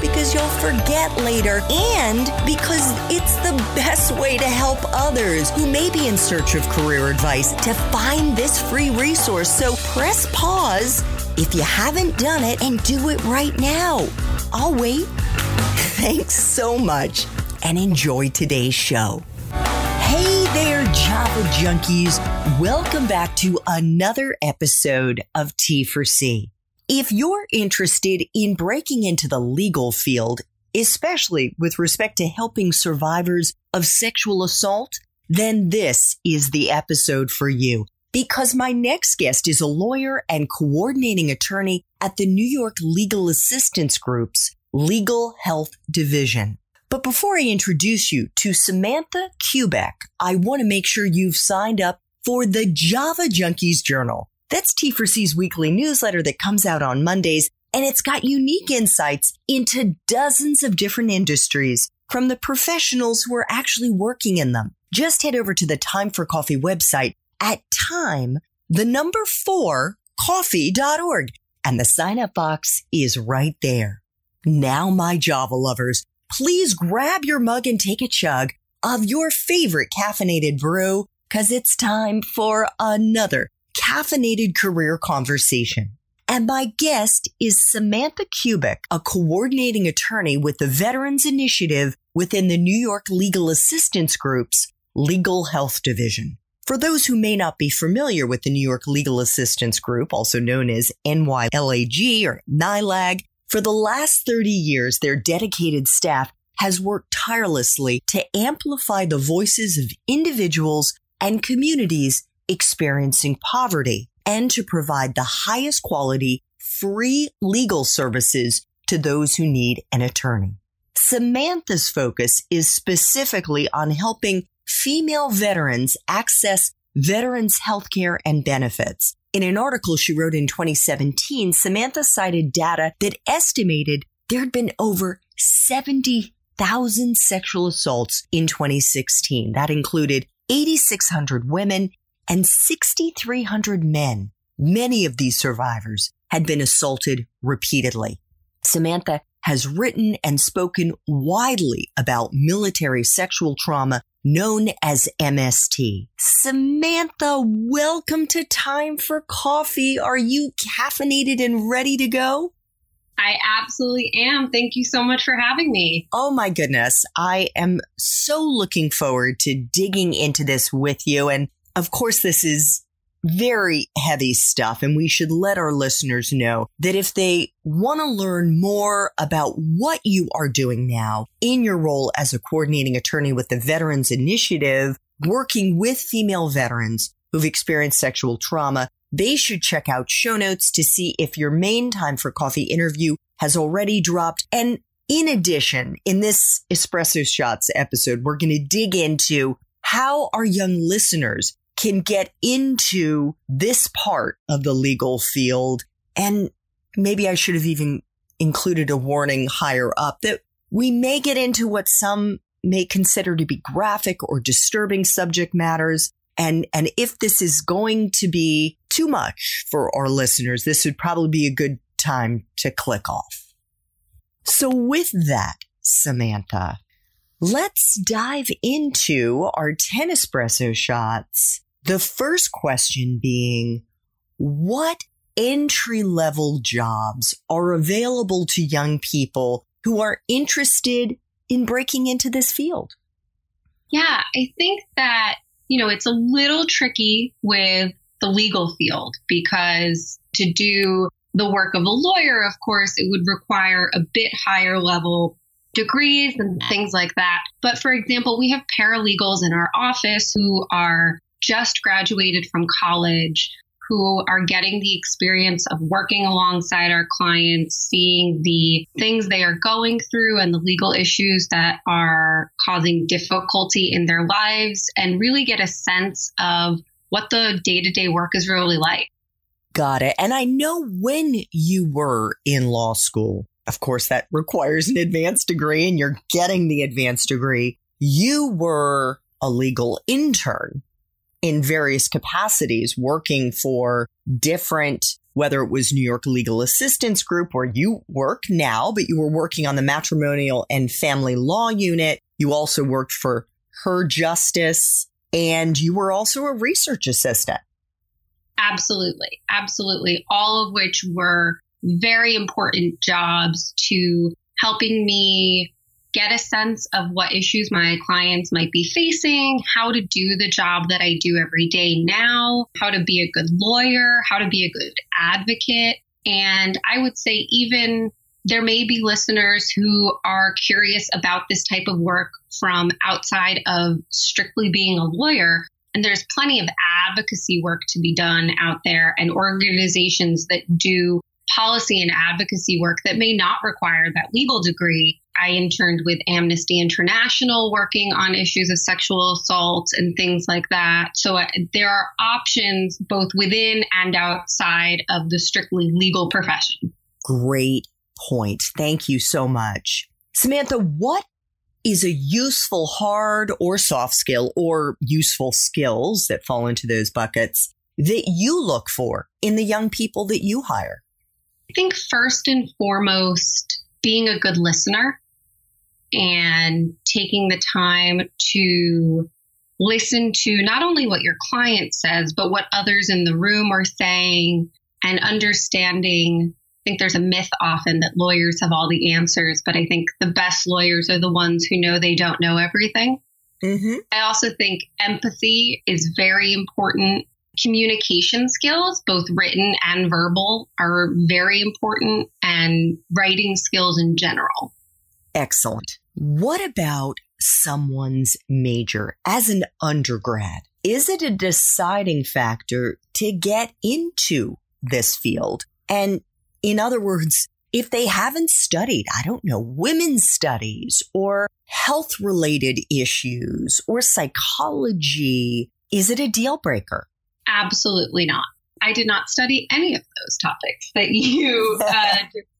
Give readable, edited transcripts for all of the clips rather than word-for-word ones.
because you'll forget later and because it's the best way to help others who may be in search of career advice to find this free resource. So press pause if you haven't done it and do it right now. I'll wait. Thanks so much and enjoy today's show. Hey there, Java junkies. Welcome back to another episode of T4C. If you're interested in breaking into the legal field, especially with respect to helping survivors of sexual assault, then this is the episode for you. Because my next guest is a lawyer and coordinating attorney at the New York Legal Assistance Group's Legal Health Division. But before I introduce you to Samantha Kubek, I want to make sure you've signed up for the Java Junkies Journal. That's T4C's weekly newsletter that comes out on Mondays, and it's got unique insights into dozens of different industries from the professionals who are actually working in them. Just head over to the Time for Coffee website at time4coffee.org, and the sign-up box is right there. Now, my Java lovers, please grab your mug and take a chug of your favorite caffeinated brew, because it's time for another caffeinated career conversation. And my guest is Samantha Kubek, a coordinating attorney with the Veterans Initiative within the New York Legal Assistance Group's Legal Health Division. For those who may not be familiar with the New York Legal Assistance Group, also known as NYLAG or NYLAG, for the last 30 years, their dedicated staff has worked tirelessly to amplify the voices of individuals and communities experiencing poverty and to provide the highest quality free legal services to those who need an attorney. Samantha's focus is specifically on helping female veterans access veterans' health care and benefits. In an article she wrote in 2017, Samantha cited data that estimated there had been over 70,000 sexual assaults in 2016. That included 8,600 women and 6,300 men. Many of these survivors had been assaulted repeatedly. Samantha has written and spoken widely about military sexual trauma known as MST. Samantha, welcome to Time for Coffee. Are you caffeinated and ready to go? I absolutely am. Thank you so much for having me. Oh my goodness. I am so looking forward to digging into this with you. And of course, this is very heavy stuff, and we should let our listeners know that if they want to learn more about what you are doing now in your role as a coordinating attorney with the Veterans Initiative, working with female veterans who've experienced sexual trauma, they should check out show notes to see if your main Time for Coffee interview has already dropped. And in addition, in this Espresso Shots episode, we're going to dig into how our young listeners can get into this part of the legal field. And maybe I should have even included a warning higher up that we may get into what some may consider to be graphic or disturbing subject matters. And if this is going to be too much for our listeners, this would probably be a good time to click off. So with that, Samantha, let's dive into our 10 espresso shots. The first question being, what entry-level jobs are available to young people who are interested in breaking into this field? Yeah, I think that, it's a little tricky with the legal field because to do the work of a lawyer, of course, it would require a bit higher level degrees and things like that. But for example, we have paralegals in our office who are just graduated from college who are getting the experience of working alongside our clients, seeing the things they are going through and the legal issues that are causing difficulty in their lives, and really get a sense of what the day-to-day work is really like. Got it. And I know when you were in law school, of course, that requires an advanced degree, and you're getting the advanced degree. You were a legal intern in various capacities, working for different, whether it was New York Legal Assistance Group, where you work now, but you were working on the matrimonial and family law unit. You also worked for Her Justice, and you were also a research assistant. Absolutely. Absolutely. All of which were very important jobs to helping me get a sense of what issues my clients might be facing, how to do the job that I do every day now, how to be a good lawyer, how to be a good advocate. And I would say even there may be listeners who are curious about this type of work from outside of strictly being a lawyer. And there's plenty of advocacy work to be done out there, and organizations that do policy and advocacy work that may not require that legal degree. I interned with Amnesty International working on issues of sexual assault and things like that. So there are options both within and outside of the strictly legal profession. Great point. Thank you so much. Samantha, what is a useful hard or soft skill, or useful skills that fall into those buckets, that you look for in the young people that you hire? I think first and foremost, being a good listener and taking the time to listen to not only what your client says, but what others in the room are saying, and understanding. I think there's a myth often that lawyers have all the answers, but I think the best lawyers are the ones who know they don't know everything. Mm-hmm. I also think empathy is very important. Communication skills, both written and verbal, are very important, and writing skills in general. Excellent. What about someone's major as an undergrad? Is it a deciding factor to get into this field? And in other words, if they haven't studied, I don't know, women's studies or health-related issues or psychology, is it a deal breaker? Absolutely not. I did not study any of those topics that you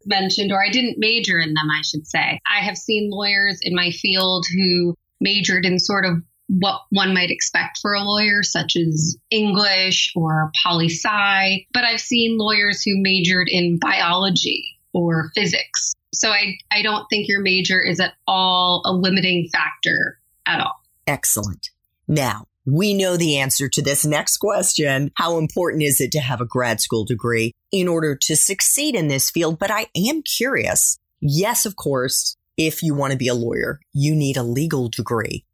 mentioned, or I didn't major in them, I should say. I have seen lawyers in my field who majored in sort of what one might expect for a lawyer, such as English or poli-sci, but I've seen lawyers who majored in biology or physics. So I don't think your major is at all a limiting factor at all. Excellent. Now, we know the answer to this next question. How important is it to have a grad school degree in order to succeed in this field? But I am curious. Yes, of course, if you want to be a lawyer, you need a legal degree.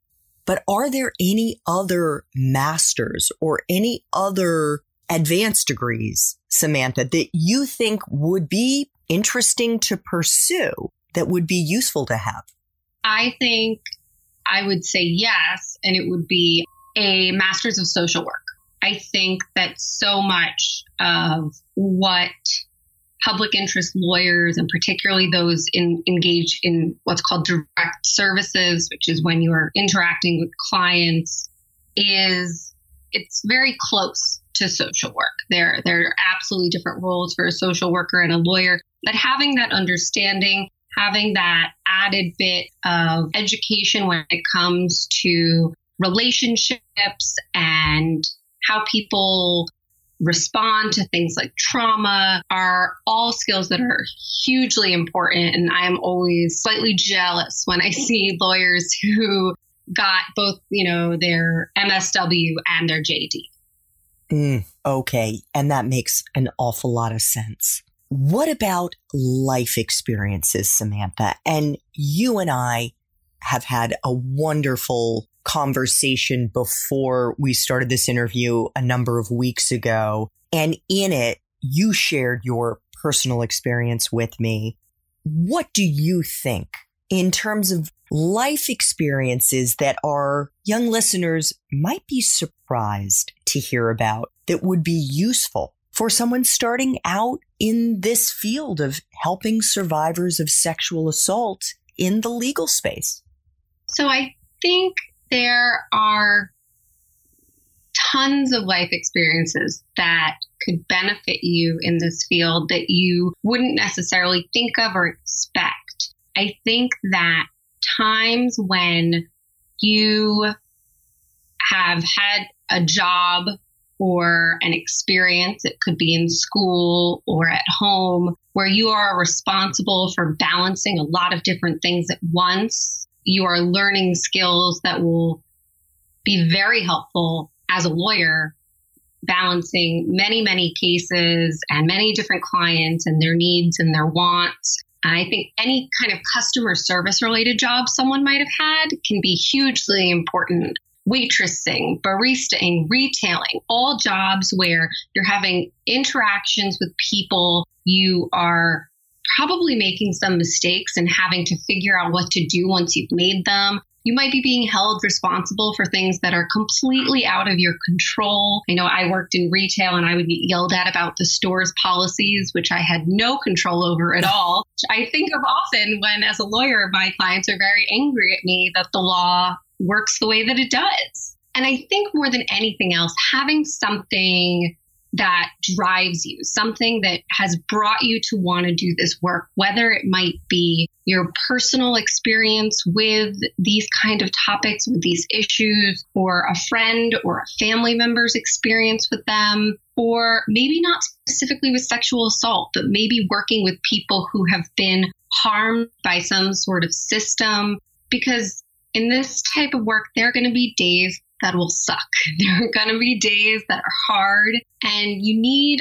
But are there any other masters or any other advanced degrees, Samantha, that you think would be interesting to pursue that would be useful to have? I think I would say yes, and it would be a master's of social work. I think that so much of what public interest lawyers, and particularly those engaged in what's called direct services, which is when you are interacting with clients, it's very close to social work. There are absolutely different roles for a social worker and a lawyer, but having that understanding, having that added bit of education when it comes to relationships and how people respond to things like trauma are all skills that are hugely important. And I am always slightly jealous when I see lawyers who got both, their MSW and their JD. Okay. And that makes an awful lot of sense. What about life experiences, Samantha? And you and I have had a wonderful conversation before we started this interview a number of weeks ago. And in it, you shared your personal experience with me. What do you think in terms of life experiences that our young listeners might be surprised to hear about that would be useful for someone starting out in this field of helping survivors of sexual assault in the legal space? So I think there are tons of life experiences that could benefit you in this field that you wouldn't necessarily think of or expect. I think that times when you have had a job or an experience, it could be in school or at home, where you are responsible for balancing a lot of different things at once. You are learning skills that will be very helpful as a lawyer, balancing many, many cases and many different clients and their needs and their wants. I think any kind of customer service related job someone might have had can be hugely important. Waitressing, baristaing, retailing, all jobs where you're having interactions with people, you are probably making some mistakes and having to figure out what to do once you've made them. You might be being held responsible for things that are completely out of your control. I know I worked in retail and I would get yelled at about the store's policies, which I had no control over at all. I think of often when, as a lawyer, my clients are very angry at me that the law works the way that it does. And I think more than anything else, having something that drives you, something that has brought you to want to do this work, whether it might be your personal experience with these kind of topics, with these issues, or a friend or a family member's experience with them, or maybe not specifically with sexual assault, but maybe working with people who have been harmed by some sort of system. Because in this type of work, there are going to be days that will suck. There are going to be days that are hard, and you need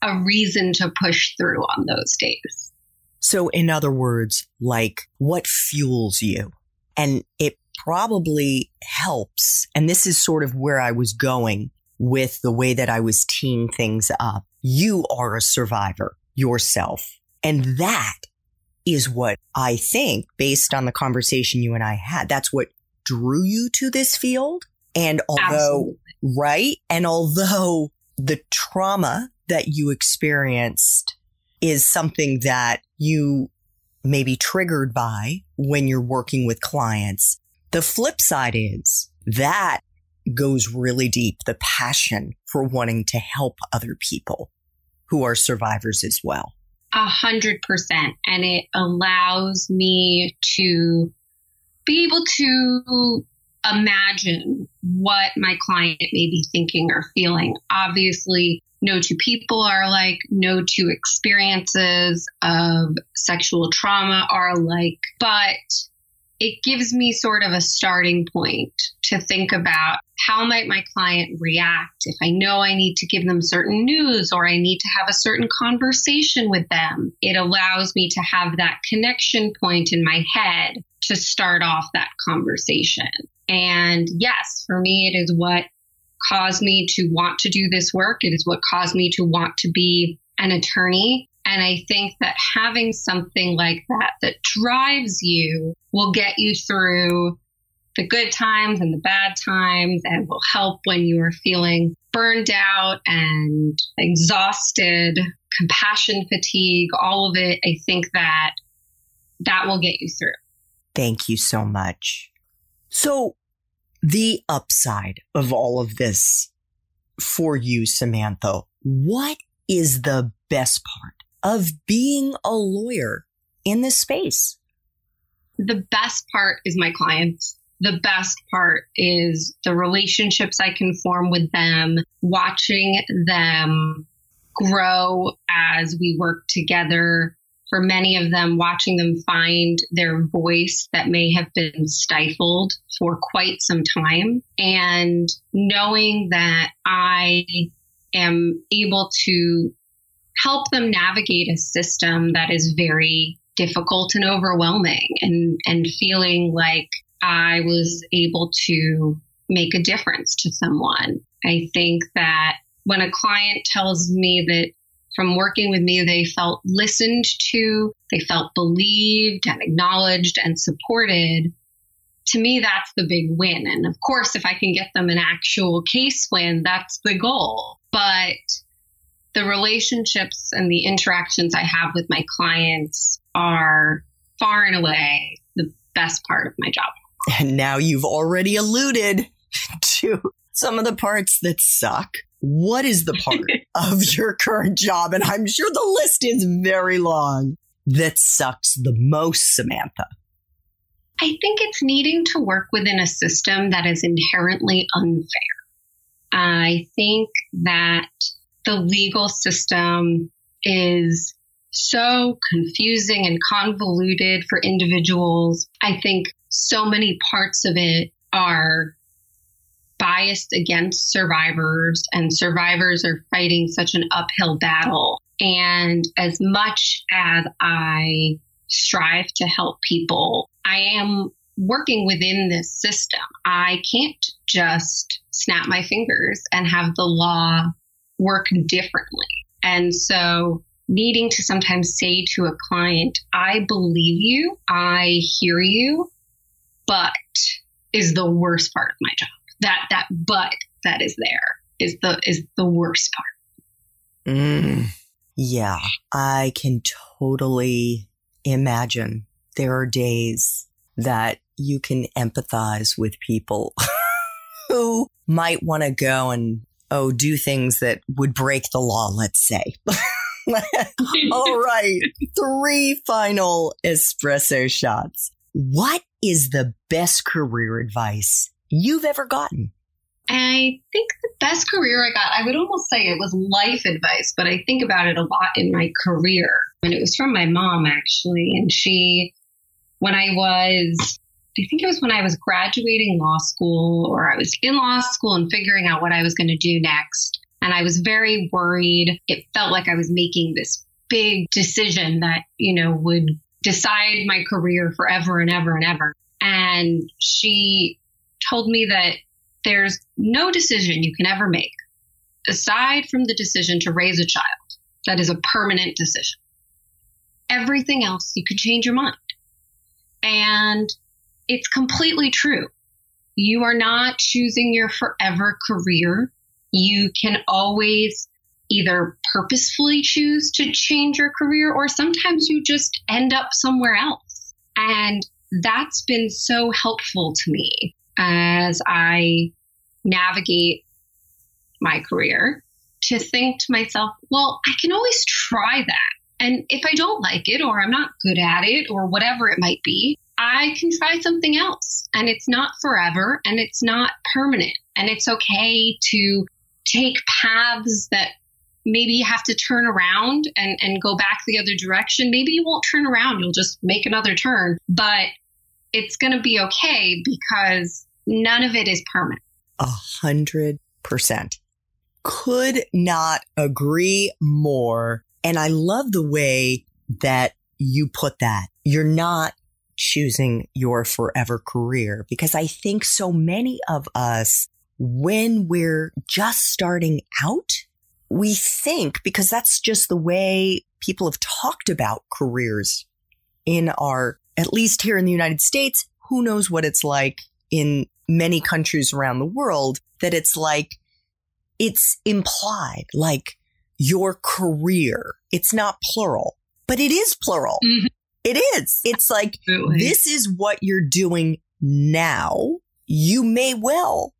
a reason to push through on those days. So in other words, like, what fuels you? And it probably helps. And this is sort of where I was going with the way that I was teeing things up. You are a survivor yourself. And that is what I think, based on the conversation you and I had, that's what drew you to this field. And although, absolutely. Right? And although the trauma that you experienced is something that you may be triggered by when you're working with clients, the flip side is that goes really deep, the passion for wanting to help other people who are survivors as well. 100%. And it allows me to be able to imagine what my client may be thinking or feeling. Obviously, no two people are alike. No two experiences of sexual trauma are alike. But it gives me sort of a starting point to think about how might my client react if I know I need to give them certain news or I need to have a certain conversation with them. It allows me to have that connection point in my head to start off that conversation. And yes, for me, it is what caused me to want to do this work. It is what caused me to want to be an attorney. And I think that having something like that that drives you will get you through the good times and the bad times, and will help when you are feeling burned out and exhausted, compassion fatigue, all of it. I think that that will get you through. Thank you so much. So the upside of all of this for you, Samantha, what is the best part of being a lawyer in this space? The best part is my clients. The best part is the relationships I can form with them, watching them grow as we work together. For many of them, watching them find their voice that may have been stifled for quite some time, and knowing that I am able to help them navigate a system that is very difficult and overwhelming, and feeling like I was able to make a difference to someone. I think that when a client tells me that from working with me, they felt listened to, they felt believed and acknowledged and supported, to me, that's the big win. And of course, if I can get them an actual case win, that's the goal. but the relationships and the interactions I have with my clients are far and away the best part of my job. And now you've already alluded to some of the parts that suck. What is the part of your current job? And I'm sure the list is very long. That sucks the most, Samantha? I think it's needing to work within a system that is inherently unfair. I think that the legal system is so confusing and convoluted for individuals. I think so many parts of it are biased against survivors, and survivors are fighting such an uphill battle. And as much as I strive to help people, I am working within this system. I can't just snap my fingers and have the law work differently. And so needing to sometimes say to a client, I believe you, I hear you, but is the worst part of my job. That but that is there is the worst part. Yeah, I can totally imagine there are days that you can empathize with people who might want to go and, do things that would break the law, let's say. All right, 3 final espresso shots. What is the best career advice you've ever gotten? I think the best career I got, I would almost say it was life advice, but I think about it a lot in my career. And it was from my mom, actually. And she, when I was graduating law school, or I was in law school and figuring out what I was going to do next. And I was very worried. It felt like I was making this big decision that, would decide my career forever and ever and ever. And she told me that there's no decision you can ever make aside from the decision to raise a child. That is a permanent decision. Everything else, you could change your mind. And it's completely true. You are not choosing your forever career. You can always either purposefully choose to change your career, or sometimes you just end up somewhere else. And that's been so helpful to me as I navigate my career, to think to myself, well, I can always try that. And if I don't like it, or I'm not good at it, or whatever it might be, I can try something else. And it's not forever, and it's not permanent. And it's okay to take paths that maybe you have to turn around and go back the other direction. Maybe you won't turn around, you'll just make another turn. But it's going to be okay because none of it is permanent. 100%. Could not agree more. And I love the way that you put that. You're not choosing your forever career, because I think so many of us, when we're just starting out, we think, because that's just the way people have talked about careers in our, at least here in the United States, who knows what it's like in many countries around the world, that it's like, it's implied, like your career. It's not plural, but it is plural. Mm-hmm. It is. It's like, absolutely, this is what you're doing now. You may well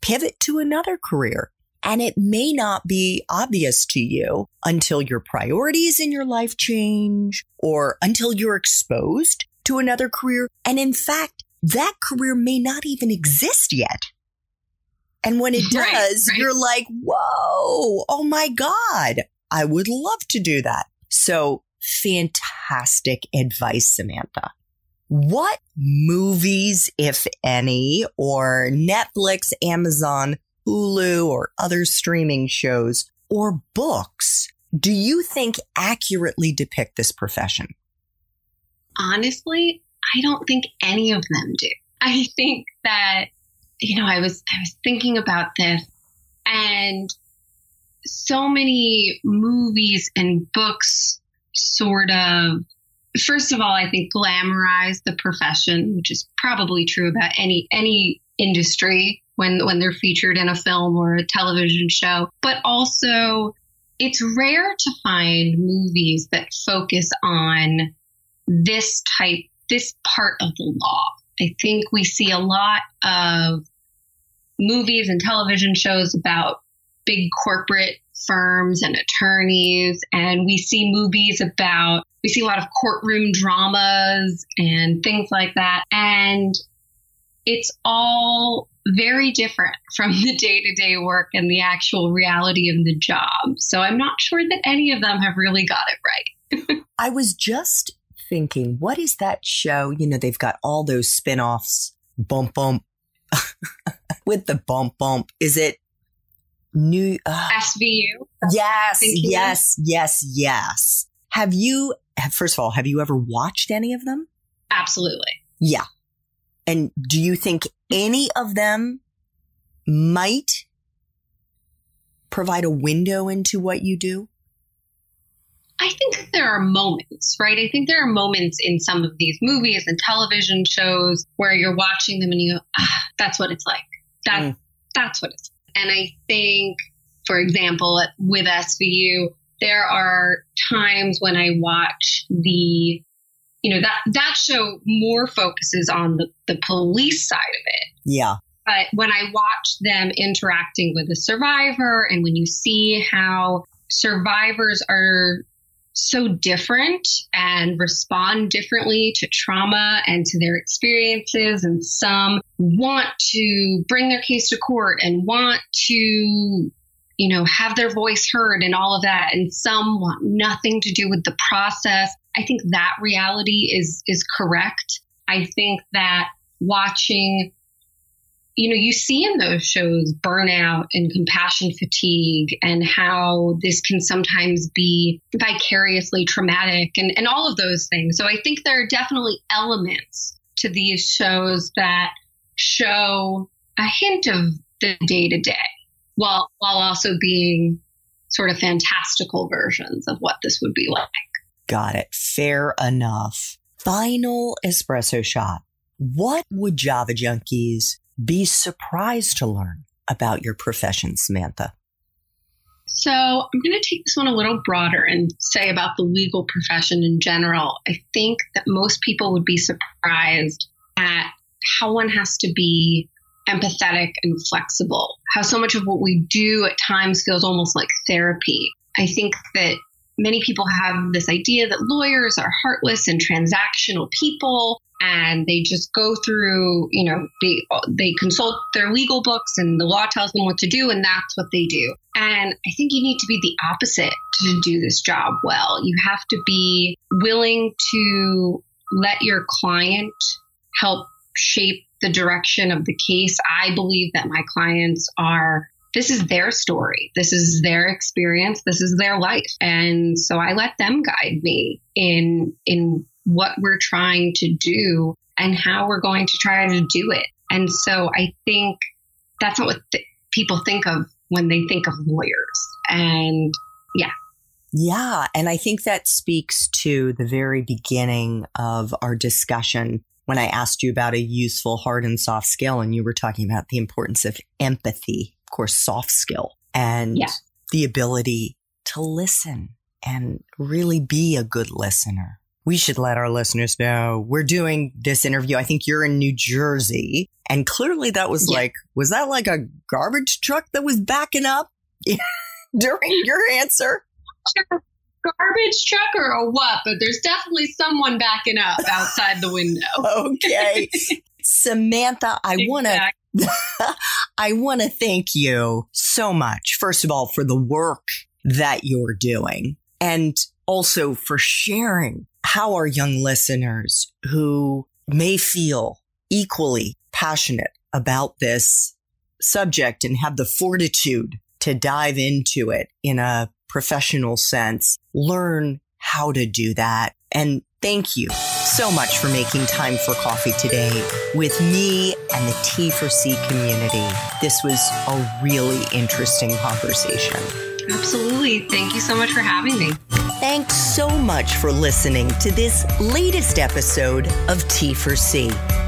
pivot to another career, and it may not be obvious to you until your priorities in your life change, or until you're exposed to another career. And in fact, that career may not even exist yet. And when it does, right. You're like, whoa, oh my God, I would love to do that. So fantastic advice, Samantha. What movies, if any, or Netflix, Amazon, Hulu, or other streaming shows or books do you think accurately depict this profession? Honestly, I don't think any of them do. I think that, I was thinking about this, and so many movies and books sort of, first of all, I think glamorize the profession, which is probably true about any industry when they're featured in a film or a television show. But also, it's rare to find movies that focus on this part of the law. I think we see a lot of movies and television shows about big corporate firms and attorneys, and we see a lot of courtroom dramas and things like that. And it's all very different from the day-to-day work and the actual reality of the job. So I'm not sure that any of them have really got it right. I was just thinking, what is that show? You know, they've got all those spinoffs, bump, bump, with the bump, bump. Is it new? SVU? Yes. First of all, have you ever watched any of them? Absolutely. Yeah. And do you think any of them might provide a window into what you do? I think that there are moments, right? I think there are moments in some of these movies and television shows where you're watching them and you go, that's what it's like. That's what it's like. And I think, for example, with SVU, there are times when I watch the... You know, that show more focuses on the police side of it. Yeah. But when I watch them interacting with a survivor, and when you see how survivors are so different and respond differently to trauma and to their experiences, and some want to bring their case to court and want to... you know, have their voice heard and all of that. And some want nothing to do with the process. I think that reality is correct. I think that watching, you know, you see in those shows burnout and compassion fatigue and how this can sometimes be vicariously traumatic and all of those things. So I think there are definitely elements to these shows that show a hint of the day to day, while also being sort of fantastical versions of what this would be like. Got it. Fair enough. Final espresso shot. What would Java Junkies be surprised to learn about your profession, Samantha? So I'm going to take this one a little broader and say about the legal profession in general. I think that most people would be surprised at how one has to be empathetic and flexible, how so much of what we do at times feels almost like therapy. I think that many people have this idea that lawyers are heartless and transactional people, and they just go through, you know, they consult their legal books and the law tells them what to do, and that's what they do. And I think you need to be the opposite to do this job well. You have to be willing to let your client help shape the direction of the case. I believe that my clients this is their story. This is their experience. This is their life. And so I let them guide me in what we're trying to do and how we're going to try to do it. And so I think that's not what people think of when they think of lawyers. And yeah. Yeah. And I think that speaks to the very beginning of our discussion, when I asked you about a useful hard and soft skill, and you were talking about the importance of empathy, of course, soft skill, and the ability to listen and really be a good listener. We should let our listeners know we're doing this interview. I think you're in New Jersey. And clearly that was was that like a garbage truck that was backing up during your answer? Sure. Garbage truck or a what? But there's definitely someone backing up outside the window. Okay. Samantha, I want to thank you so much, first of all, for the work that you're doing, and also for sharing how our young listeners who may feel equally passionate about this subject and have the fortitude to dive into it in a professional sense, learn how to do that. And thank you so much for making time for coffee today with me and the T4C community. This was a really interesting conversation. Absolutely. Thank you so much for having me. Thanks so much for listening to this latest episode of T4C.